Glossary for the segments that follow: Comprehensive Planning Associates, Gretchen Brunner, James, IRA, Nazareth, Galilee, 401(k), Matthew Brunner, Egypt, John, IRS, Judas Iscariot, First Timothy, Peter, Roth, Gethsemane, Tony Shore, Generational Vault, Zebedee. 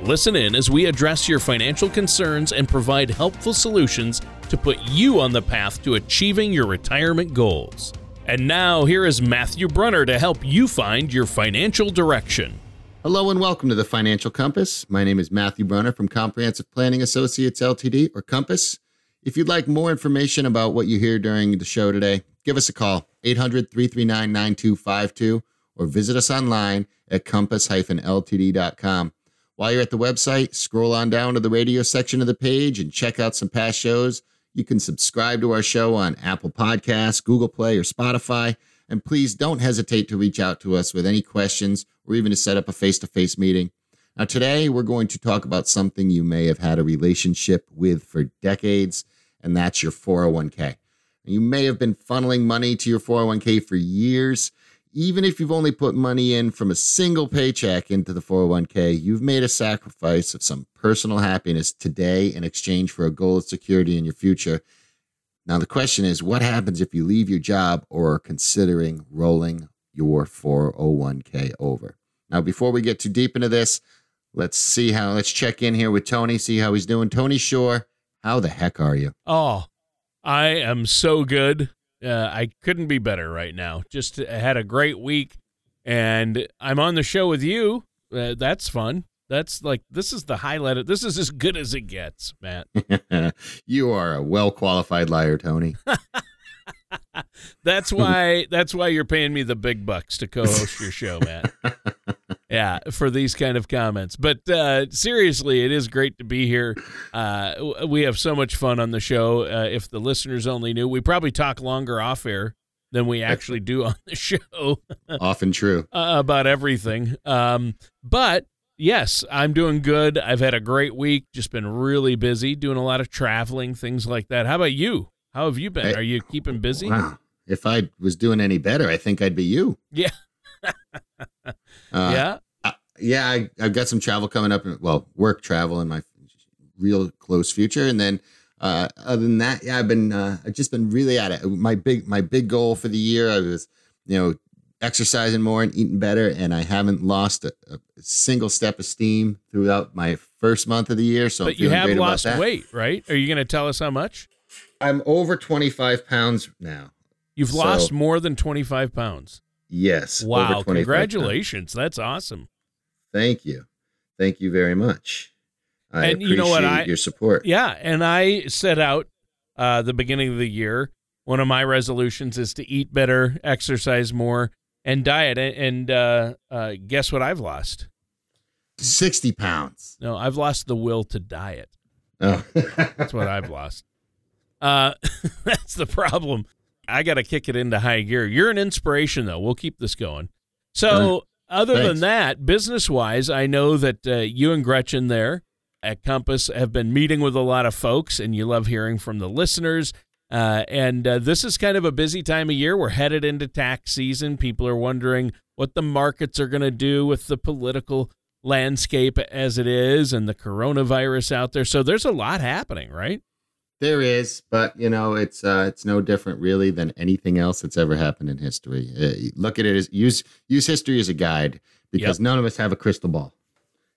Listen in as we address your financial concerns and provide helpful solutions to put you on the path to achieving your retirement goals. And now, here is Matthew Brunner to help you find your financial direction. Hello and welcome to The Financial Compass. My name is Matthew Brunner from Comprehensive Planning Associates, LTD, or Compass. If you'd like more information about what you hear during the show today, give us a call, 800-339-9252, or visit us online at compass-ltd.com. While you're at the website, scroll on down to the radio section of the page and check out some past shows. You can subscribe to our show on Apple Podcasts, Google Play, or Spotify. And please don't hesitate to reach out to us with any questions or even to set up a face-to-face meeting. Now, today, we're going to talk about something you may have had a relationship with for decades, and that's your 401(k). You may have been funneling money to your 401(k) for years. Even if you've only put money in from a single paycheck into the 401(k), you've made a sacrifice of some personal happiness today in exchange for a goal of security in your future. Now, the question is, what happens if you leave your job or are considering rolling your 401(k) over? Now, before we get too deep into this, let's check in here with Tony, see how he's doing. Tony Shore, how the heck are you? Oh, I am so good. I couldn't be better right now. Just had a great week, and I'm on the show with you. That's fun. That's like, this is the highlight. This is as good as it gets, Matt. You are a well-qualified liar, Tony. That's why you're paying me the big bucks to co-host your show, Matt. Yeah, for these kind of comments. But seriously, it is great to be here. We have so much fun on the show. If the listeners only knew, we probably talk longer off air than we actually do on the show. Often true. About everything. But yes, I'm doing good. I've had a great week. Just been really busy, doing a lot of traveling, things like that. How about you? How have you been? Are you keeping busy? Wow. If I was doing any better, I think I'd be you. Yeah. I've got some travel coming up, work travel in my real close future, and then other than that, I've just been really at it. My big goal for the year, I was exercising more and eating better, and I haven't lost a single step of steam throughout my first month of the year. So, but you have lost weight, right? Are you going to tell us how much? I'm over 25 pounds now. You've lost more than 25 pounds. Yes. Wow. Congratulations. That's awesome. Thank you. Thank you very much. I appreciate your support. Yeah. And I set out the beginning of the year. One of my resolutions is to eat better, exercise more, and diet. And guess what I've lost? 60 pounds. No, I've lost the will to diet. Oh. That's what I've lost. That's the problem. I got to kick it into high gear. You're an inspiration, though. We'll keep this going. So other than that, business-wise, I know that you and Gretchen there at Compass have been meeting with a lot of folks, and you love hearing from the listeners. And this is kind of a busy time of year. We're headed into tax season. People are wondering what the markets are going to do with the political landscape as it is and the coronavirus out there. So there's a lot happening, right? There is, but it's no different really than anything else that's ever happened in history. Look at it as use history as a guide, because none of us have a crystal ball,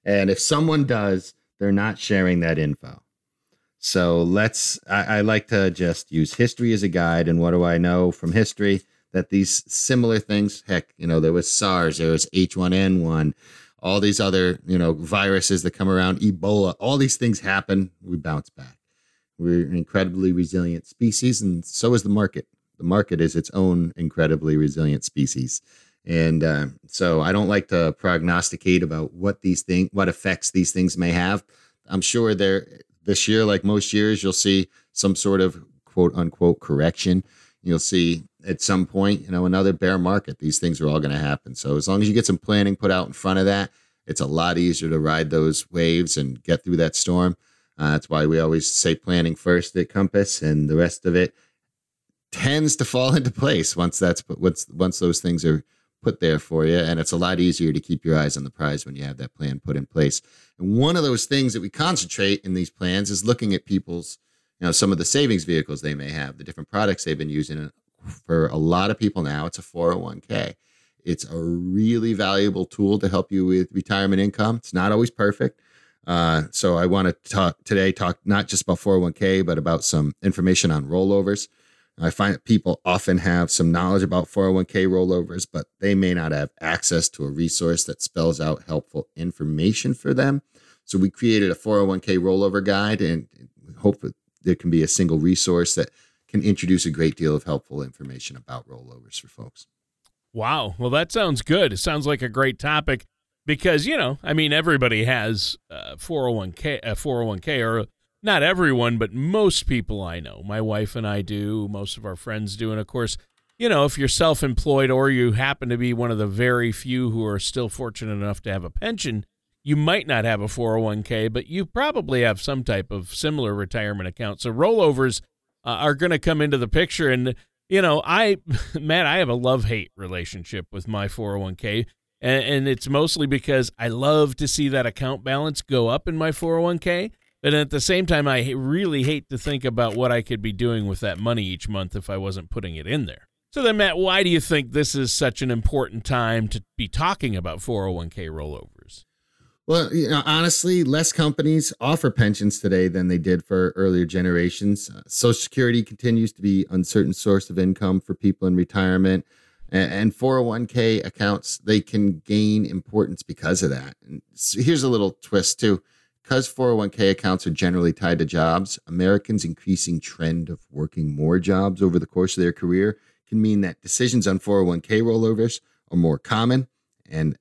and if someone does, they're not sharing that info. So I like to just use history as a guide. And what do I know from history? That these similar things, there was SARS, there was H1N1, all these other viruses that come around, Ebola, all these things happen. We bounce back. We're an incredibly resilient species, and so is the market. The market is its own incredibly resilient species. And so I don't like to prognosticate about what effects these things may have. I'm sure this year, like most years, you'll see some sort of quote unquote correction. You'll see at some point, another bear market. These things are all going to happen. So as long as you get some planning put out in front of that, it's a lot easier to ride those waves and get through that storm. That's why we always say planning first at Compass, and the rest of it tends to fall into place once those things are put there for you. And it's a lot easier to keep your eyes on the prize when you have that plan put in place. And one of those things that we concentrate in these plans is looking at people's, some of the savings vehicles they may have, the different products they've been using. For a lot of people now, it's a 401(k). It's a really valuable tool to help you with retirement income. It's not always perfect. So I want to talk today not just about 401(k), but about some information on rollovers. I find that people often have some knowledge about 401(k) rollovers, but they may not have access to a resource that spells out helpful information for them. So we created a 401(k) rollover guide, and hope that there can be a single resource that can introduce a great deal of helpful information about rollovers for folks. Wow. Well, that sounds good. It sounds like a great topic. Because, everybody has 401(k), or not everyone, but most people I know. My wife and I do. Most of our friends do. And, of course, if you're self-employed or you happen to be one of the very few who are still fortunate enough to have a pension, you might not have a 401(k), but you probably have some type of similar retirement account. So rollovers are going to come into the picture. And, I have a love-hate relationship with my 401(k). And it's mostly because I love to see that account balance go up in my 401(k). But at the same time, I really hate to think about what I could be doing with that money each month if I wasn't putting it in there. So then, Matt, why do you think this is such an important time to be talking about 401(k) rollovers? Well, honestly, less companies offer pensions today than they did for earlier generations. Social Security continues to be an uncertain source of income for people in retirement. And 401(k) accounts, they can gain importance because of that. And here's a little twist, too. Because 401(k) accounts are generally tied to jobs, Americans' increasing trend of working more jobs over the course of their career can mean that decisions on 401(k) rollovers are more common and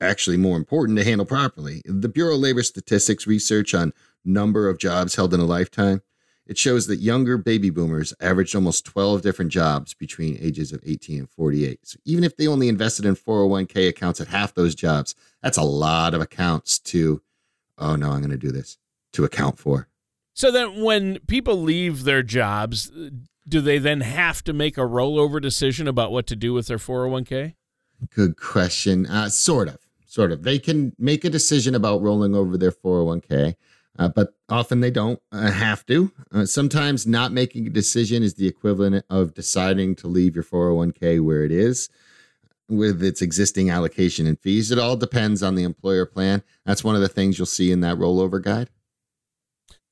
actually more important to handle properly. The Bureau of Labor Statistics research on number of jobs held in a lifetime, it shows that younger baby boomers averaged almost 12 different jobs between ages of 18 and 48. So even if they only invested in 401(k) accounts at half those jobs, that's a lot of accounts to account for. So then when people leave their jobs, do they then have to make a rollover decision about what to do with their 401(k)? Good question. Sort of. They can make a decision about rolling over their 401(k). But often they don't have to. Sometimes not making a decision is the equivalent of deciding to leave your 401(k) where it is with its existing allocation and fees. It all depends on the employer plan. That's one of the things you'll see in that rollover guide.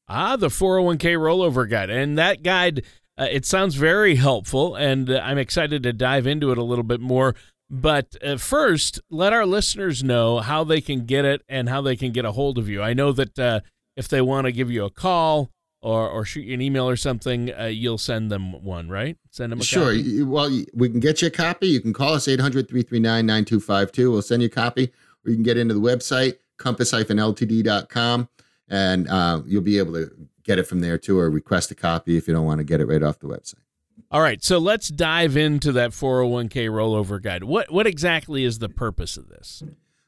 The 401(k) rollover guide. And that guide, it sounds very helpful, and I'm excited to dive into it a little bit more. But first, let our listeners know how they can get it and how they can get a hold of you. I know that if they want to give you a call or shoot you an email or something, you'll send them one, right? Send them a copy. Sure. Well, we can get you a copy. You can call us 800-339-9252. We'll send you a copy. Or you can get into the website, compass-ltd.com, and you'll be able to get it from there too, or request a copy if you don't want to get it right off the website. All right. So let's dive into that 401(k) rollover guide. What exactly is the purpose of this?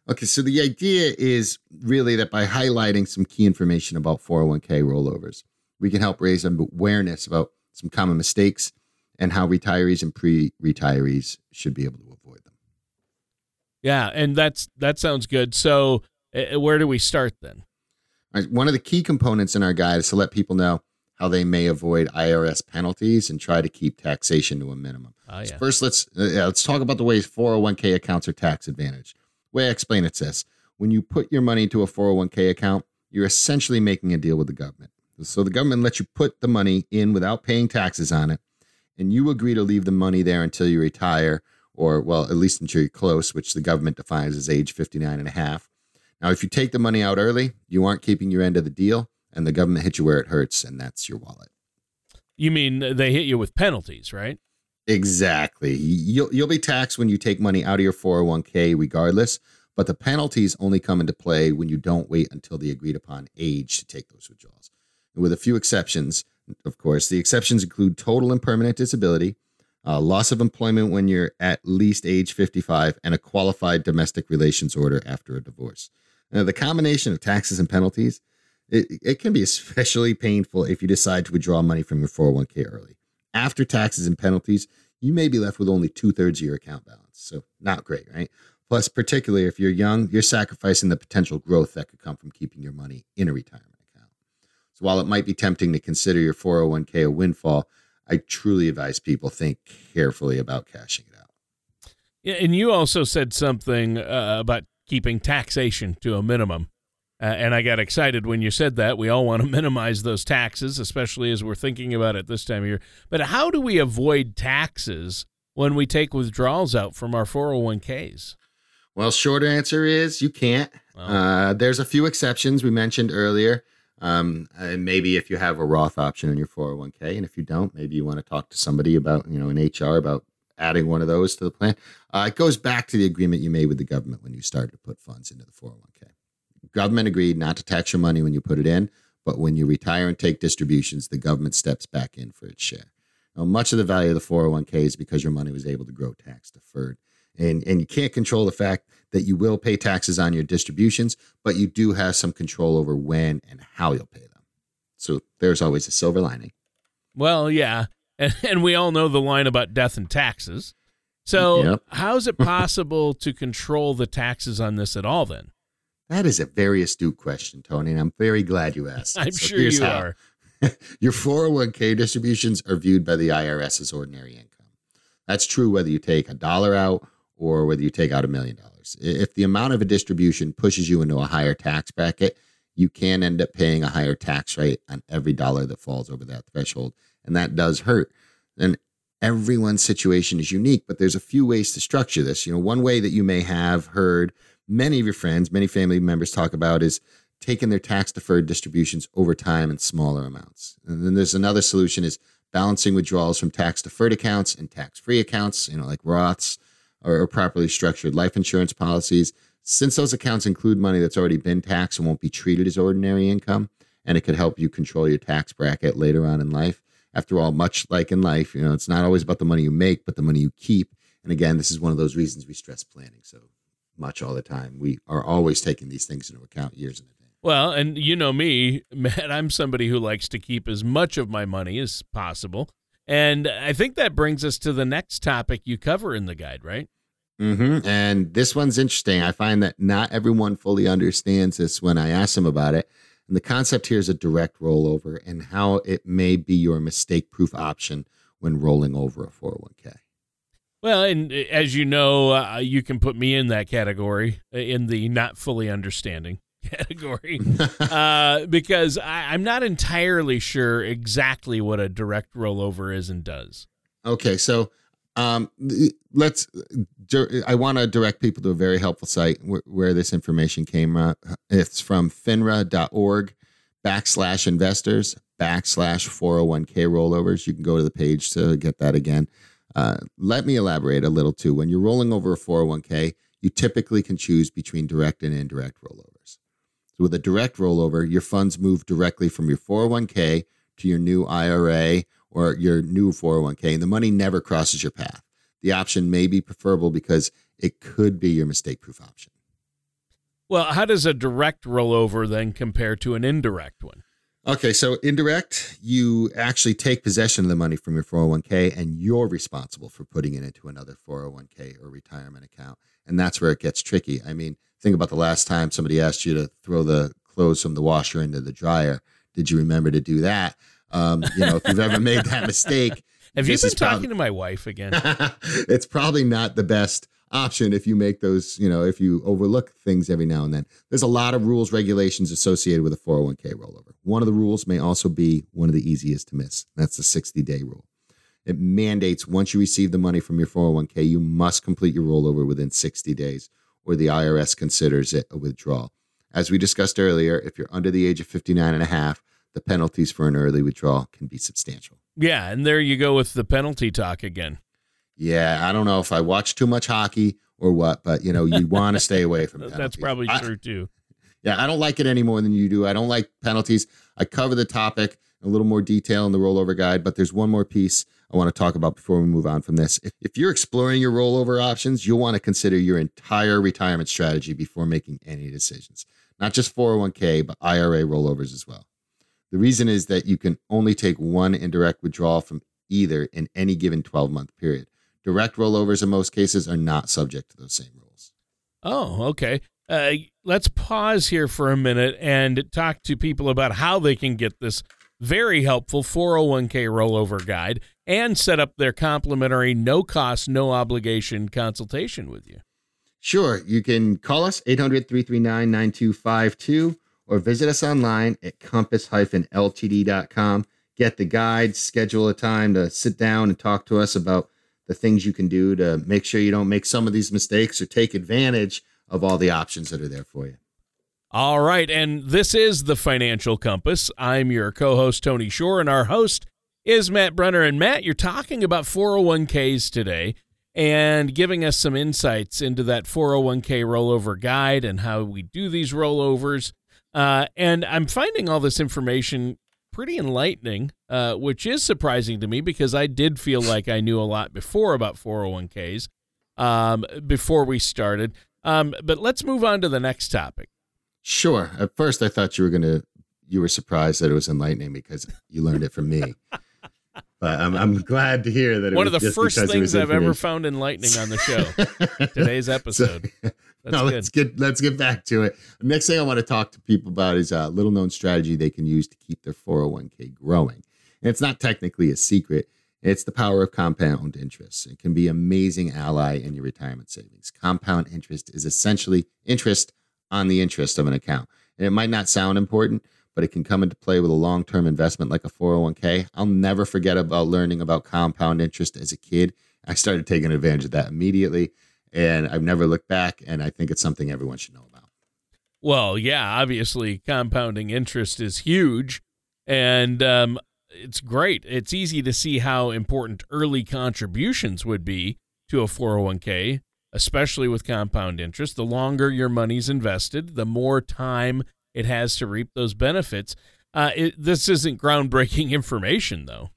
Okay, so the idea is really that by highlighting some key information about 401(k) rollovers, we can help raise awareness about some common mistakes and how retirees and pre-retirees should be able to avoid them. Yeah, and that sounds good. So where do we start then? All right, one of the key components in our guide is to let people know how they may avoid IRS penalties and try to keep taxation to a minimum. Oh, yeah. So first, let's talk about the ways 401(k) accounts are tax advantaged. The way I explain it's this: when you put your money into a 401(k) account, you're essentially making a deal with the government. So the government lets you put the money in without paying taxes on it, and you agree to leave the money there until you retire, or, well, at least until you're close, which the government defines as age 59 and a half. Now, if you take the money out early, you aren't keeping your end of the deal, and the government hits you where it hurts, and that's your wallet. You mean they hit you with penalties, right? Exactly. You'll be taxed when you take money out of your 401(k) regardless, but the penalties only come into play when you don't wait until the agreed upon age to take those withdrawals. And with a few exceptions, of course, the exceptions include total and permanent disability, loss of employment when you're at least age 55, and a qualified domestic relations order after a divorce. Now, the combination of taxes and penalties It can be especially painful if you decide to withdraw money from your 401(k) early. After taxes and penalties, you may be left with only 2/3 of your account balance. So not great, right? Plus, particularly if you're young, you're sacrificing the potential growth that could come from keeping your money in a retirement account. So while it might be tempting to consider your 401(k) a windfall, I truly advise people think carefully about cashing it out. Yeah, and you also said something about keeping taxation to a minimum. And I got excited when you said that. We all want to minimize those taxes, especially as we're thinking about it this time of year. But how do we avoid taxes when we take withdrawals out from our 401(k)s? Well, short answer is you can't. Oh. There's a few exceptions we mentioned earlier. Maybe if you have a Roth option in your 401(k), and if you don't, maybe you want to talk to somebody about, in HR about adding one of those to the plan. It goes back to the agreement you made with the government when you started to put funds into the 401(k). Government agreed not to tax your money when you put it in, but when you retire and take distributions, the government steps back in for its share. Now, much of the value of the 401(k) is because your money was able to grow tax deferred. And you can't control the fact that you will pay taxes on your distributions, but you do have some control over when and how you'll pay them. So there's always a silver lining. Well, yeah. And we all know the line about death and taxes. So yep. How is it possible to control the taxes on this at all then? That is a very astute question, Tony, and I'm very glad you asked. I'm sure you are. Your 401(k) distributions are viewed by the IRS as ordinary income. That's true whether you take $1 out or whether you take out $1 million. If the amount of a distribution pushes you into a higher tax bracket, you can end up paying a higher tax rate on every dollar that falls over that threshold, and that does hurt. And everyone's situation is unique, but there's a few ways to structure this. One way that you may have heard many of your friends, many family members talk about is taking their tax-deferred distributions over time in smaller amounts. And then there's another solution is balancing withdrawals from tax-deferred accounts and tax-free accounts, like Roths or properly structured life insurance policies. Since those accounts include money that's already been taxed and won't be treated as ordinary income, and it could help you control your tax bracket later on in life. After all, much like in life, it's not always about the money you make, but the money you keep. And again, this is one of those reasons we stress planning so much all the time. We are always taking these things into account years in advance. Well, and you know me, Matt, I'm somebody who likes to keep as much of my money as possible. And I think that brings us to the next topic you cover in the guide, right? Mm-hmm. And this one's interesting. I find that not everyone fully understands this when I ask them about it. And the concept here is a direct rollover and how it may be your mistake-proof option when rolling over a 401(k). Well, and as you know, you can put me in that category, in the not fully understanding category, because I'm not entirely sure exactly what a direct rollover is and does. Okay, so I want to direct people to a very helpful site where this information came up. It's from finra.org/investors/401(k) rollovers. You can go to the page to get that again. Let me elaborate a little too. When you're rolling over a 401(k), you typically can choose between direct and indirect rollovers. So with a direct rollover, your funds move directly from your 401(k) to your new IRA or your new 401(k), and the money never crosses your path. The option may be preferable because it could be your mistake-proof option. Well, how does a direct rollover then compare to an indirect one? Okay, so indirect, you actually take possession of the money from your 401(k) and you're responsible for putting it into another 401(k) or retirement account. And that's where it gets tricky. I mean, think about the last time somebody asked you to throw the clothes from the washer into the dryer. Did you remember to do that? If you've ever made that mistake. Have you been talking to my wife again? It's probably not the best option if you make those, if you overlook things every now and then. There's a lot of rules, regulations associated with a 401(k) rollover. One of the rules may also be one of the easiest to miss. That's the 60-day rule. It mandates once you receive the money from your 401(k), you must complete your rollover within 60 days, or the IRS considers it a withdrawal. As we discussed earlier, if you're under the age of 59 and a half, the penalties for an early withdrawal can be substantial. Yeah, and there you go with the penalty talk again. Yeah, I don't know if I watch too much hockey or what, but, you want to stay away from penalties. That's probably true, too. Yeah, I don't like it any more than you do. I don't like penalties. I cover the topic in a little more detail in the rollover guide, but there's one more piece I want to talk about before we move on from this. If you're exploring your rollover options, you'll want to consider your entire retirement strategy before making any decisions. not just 401(k), but IRA rollovers as well. The reason is that you can only take one indirect withdrawal from either in any given 12-month period. Direct rollovers in most cases are not subject to those same rules. Oh, okay. Let's pause here for a minute and talk to people about how they can get this very helpful 401(k) rollover guide and set up their complimentary, no-cost, no-obligation consultation with you. Sure. You can call us, 800-339-9252, or visit us online at compass-ltd.com. Get the guide, schedule a time to sit down and talk to us about the things you can do to make sure you don't make some of these mistakes or take advantage of all the options that are there for you. All right. And this is The Financial Compass. I'm your co-host, Tony Shore, and our host is Matt Brunner. And Matt, you're talking about 401(k)s today and giving us some insights into that 401(k) rollover guide and how we do these rollovers. And I'm finding all this information pretty enlightening, which is surprising to me because I did feel like I knew a lot before about 401(k)s before we started. But let's move on to the next topic. Sure. At first, I thought you were surprised that it was enlightening because you learned it from me. But I'm glad to hear that it was just because it was one of the first things I've ever found enlightening on the show. Today's episode. Let's get back to it. The next thing I want to talk to people about is a little known strategy they can use to keep their 401(k) growing. And it's not technically a secret. It's the power of compound interest. It can be an amazing ally in your retirement savings. Compound interest is essentially interest on the interest of an account. And it might not sound important, but it can come into play with a long-term investment like a 401(k). I'll never forget about learning about compound interest as a kid. I started taking advantage of that immediately, and I've never looked back, and I think it's something everyone should know about. Well, yeah, obviously compounding interest is huge, and it's great. It's easy to see how important early contributions would be to a 401(k), especially with compound interest. The longer your money's invested, the more time it has to reap those benefits. This isn't groundbreaking information, though.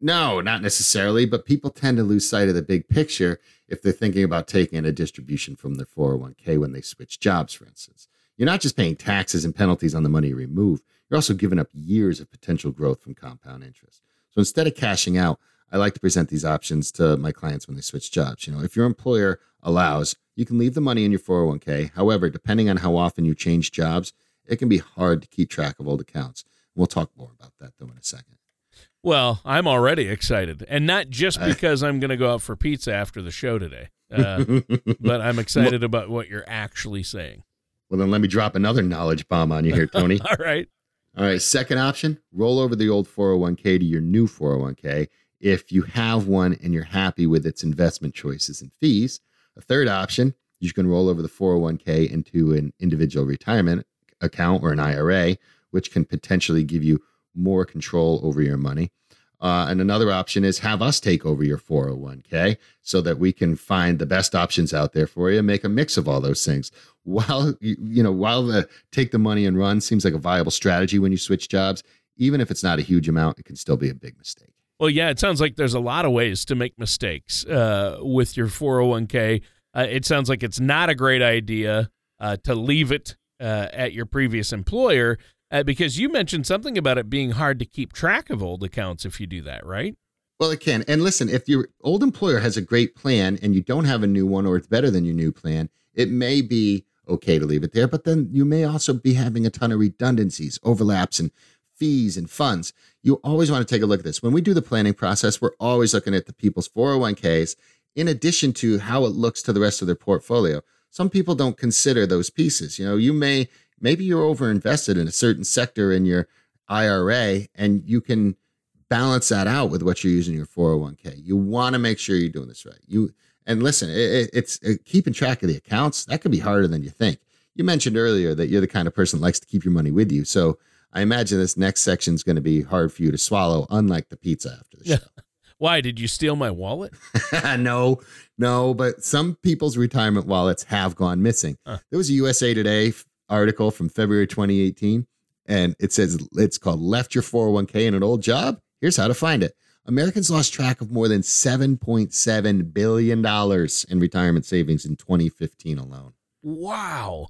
No, not necessarily, but people tend to lose sight of the big picture if they're thinking about taking a distribution from their 401(k) when they switch jobs, for instance. You're not just paying taxes and penalties on the money you remove. You're also giving up years of potential growth from compound interest. So instead of cashing out, I like to present these options to my clients when they switch jobs. You know, if your employer allows, you can leave the money in your 401(k). However, depending on how often you change jobs, it can be hard to keep track of old accounts. We'll talk more about that, though, in a second. Well, I'm already excited, and not just because I'm going to go out for pizza after the show today, but I'm excited about what you're actually saying. Well, then let me drop another knowledge bomb on you here, Tony. All right. Second option, roll over the old 401(k) to your new 401(k) if you have one and you're happy with its investment choices and fees. A third option, you can roll over the 401(k) into an individual retirement account or an IRA, which can potentially give you more control over your money. And another option is have us take over your 401(k) so that we can find the best options out there for you and make a mix of all those things. While the take the money and run seems like a viable strategy when you switch jobs, even if it's not a huge amount, it can still be a big mistake. Well, yeah, it sounds like there's a lot of ways to make mistakes with your 401(k). It sounds like it's not a great idea to leave it at your previous employer, because you mentioned something about it being hard to keep track of old accounts if you do that, right? Well, it can. And listen, if your old employer has a great plan and you don't have a new one, or it's better than your new plan, it may be okay to leave it there, but then you may also be having a ton of redundancies, overlaps, and fees and funds. You always want to take a look at this. When we do the planning process, we're always looking at the people's 401(k)s in addition to how it looks to the rest of their portfolio. Some people don't consider those pieces. You know, you maybe you're overinvested in a certain sector in your IRA, and you can balance that out with what you're using your 401(k). You want to make sure you're doing this right. Listen, it's keeping track of the accounts. That could be harder than you think. You mentioned earlier that you're the kind of person that likes to keep your money with you. So I imagine this next section is going to be hard for you to swallow, unlike the pizza after the show. Why? Did you steal my wallet? No, but some people's retirement wallets have gone missing. There was a USA Today article from February 2018, and it says it's called "Left Your 401(k) in an Old Job? Here's How to Find It." Americans lost track of more than $7.7 billion in retirement savings in 2015 alone. Wow.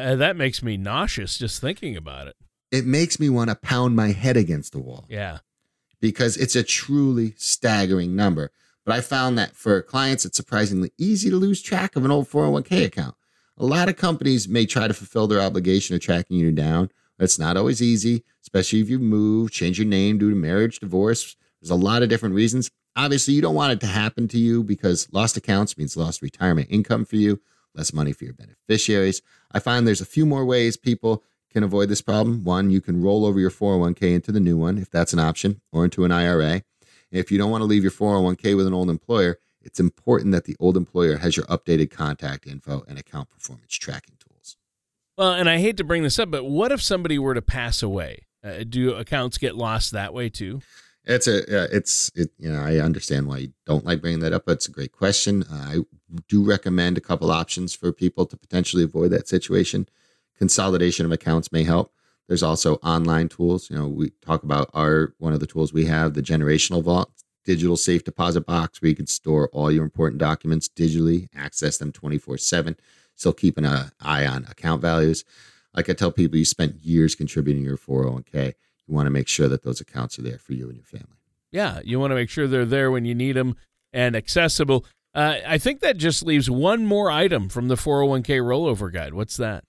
That makes me nauseous just thinking about it. It makes me want to pound my head against the wall. Yeah. Because it's a truly staggering number. But I found that for clients, it's surprisingly easy to lose track of an old 401k account. A lot of companies may try to fulfill their obligation of tracking you down. It's not always easy, especially if you move, change your name due to marriage, divorce. There's a lot of different reasons. Obviously, you don't want it to happen to you because lost accounts means lost retirement income for you, less money for your beneficiaries. I find there's a few more ways people can avoid this problem. One, you can roll over your 401k into the new one, if that's an option, or into an IRA. If you don't want to leave your 401k with an old employer, it's important that the old employer has your updated contact info and account performance tracking tools. Well, and I hate to bring this up, but what if somebody were to pass away? Do accounts get lost that way too? I understand why you don't like bringing that up, but it's a great question. I do recommend a couple options for people to potentially avoid that situation. Consolidation of accounts may help. There's also online tools. You know, we talk about one of the tools we have, the Generational Vault, digital safe deposit box where you can store all your important documents digitally, access them 24/7, still keeping an eye on account values. Like I tell people, you spent years contributing your 401k. You want to make sure that those accounts are there for you and your family. Yeah, you want to make sure they're there when you need them and accessible. I think that just leaves one more item from the 401k rollover guide. What's that?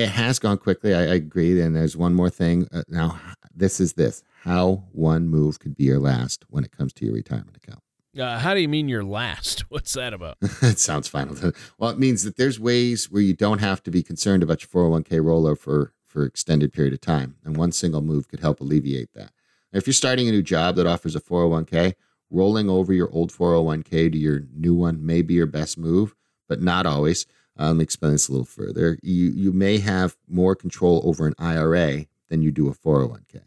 It has gone quickly. I agree. And there's one more thing. How one move could be your last when it comes to your retirement account. How do you mean your last? What's that about? It sounds final. Well, it means that there's ways where you don't have to be concerned about your 401k rollover for extended period of time. And one single move could help alleviate that. If you're starting a new job that offers a 401k, rolling over your old 401k to your new one may be your best move, but not always. Let me explain this a little further. You may have more control over an IRA than you do a 401k.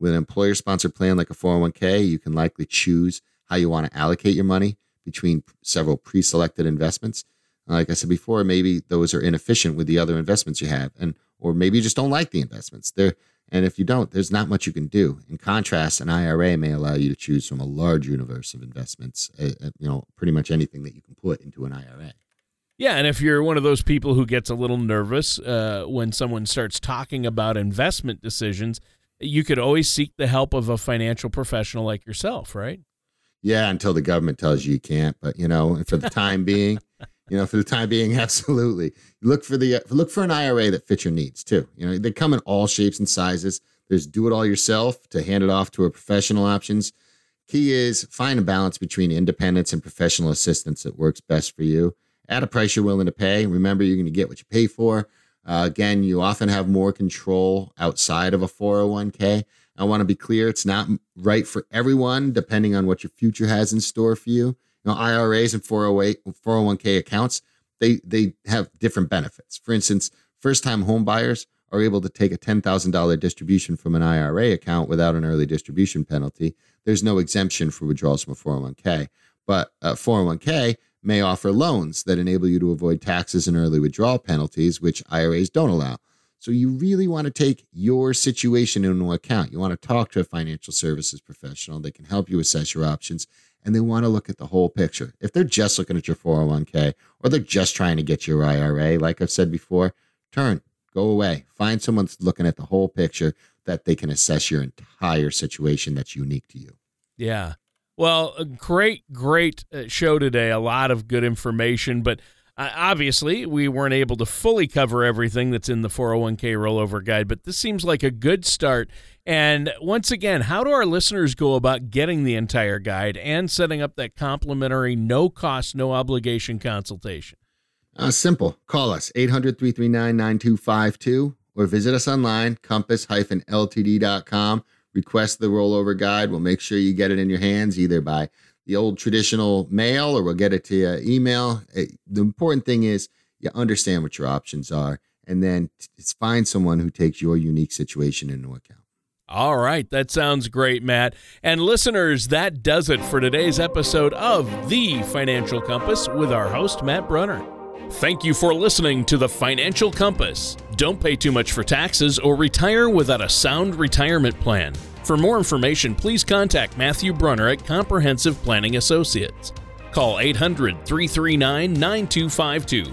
With an employer-sponsored plan like a 401k, you can likely choose how you want to allocate your money between several pre-selected investments. Like I said before, maybe those are inefficient with the other investments you have, or maybe you just don't like the investments. And if you don't, there's not much you can do. In contrast, an IRA may allow you to choose from a large universe of investments, pretty much anything that you can put into an IRA. Yeah, and if you're one of those people who gets a little nervous when someone starts talking about investment decisions, you could always seek the help of a financial professional like yourself, right? Yeah, until the government tells you you can't. But for the time being, absolutely. Look for an IRA that fits your needs too. They come in all shapes and sizes. There's do it all yourself to hand it off to a professional options. Key is find a balance between independence and professional assistance that works best for you. At a price you're willing to pay. Remember, you're going to get what you pay for. Again, you often have more control outside of a 401k. I want to be clear, it's not right for everyone, depending on what your future has in store for you. IRAs and 401k accounts, they have different benefits. For instance, first-time home buyers are able to take a $10,000 distribution from an IRA account without an early distribution penalty. There's no exemption for withdrawals from a 401k, but 401k may offer loans that enable you to avoid taxes and early withdrawal penalties, which IRAs don't allow. So you really want to take your situation into account. You want to talk to a financial services professional. They can help you assess your options, and they want to look at the whole picture. If they're just looking at your 401k or they're just trying to get your IRA, like I've said before, go away. Find someone that's looking at the whole picture that they can assess your entire situation that's unique to you. Yeah. Well, a great show today. A lot of good information, but obviously we weren't able to fully cover everything that's in the 401k rollover guide, but this seems like a good start. And once again, how do our listeners go about getting the entire guide and setting up that complimentary, no cost, no obligation consultation? Simple. Call us 800-339-9252 or visit us online, compass-ltd.com. Request the rollover guide. We'll make sure you get it in your hands either by the old traditional mail or we'll get it to your email. The important thing is you understand what your options are and then find someone who takes your unique situation into account. All right. That sounds great, Matt. And listeners, that does it for today's episode of The Financial Compass with our host, Matt Brunner. Thank you for listening to The Financial Compass. Don't pay too much for taxes or retire without a sound retirement plan. For more information, please contact Matthew Brunner at Comprehensive Planning Associates. Call 800-339-9252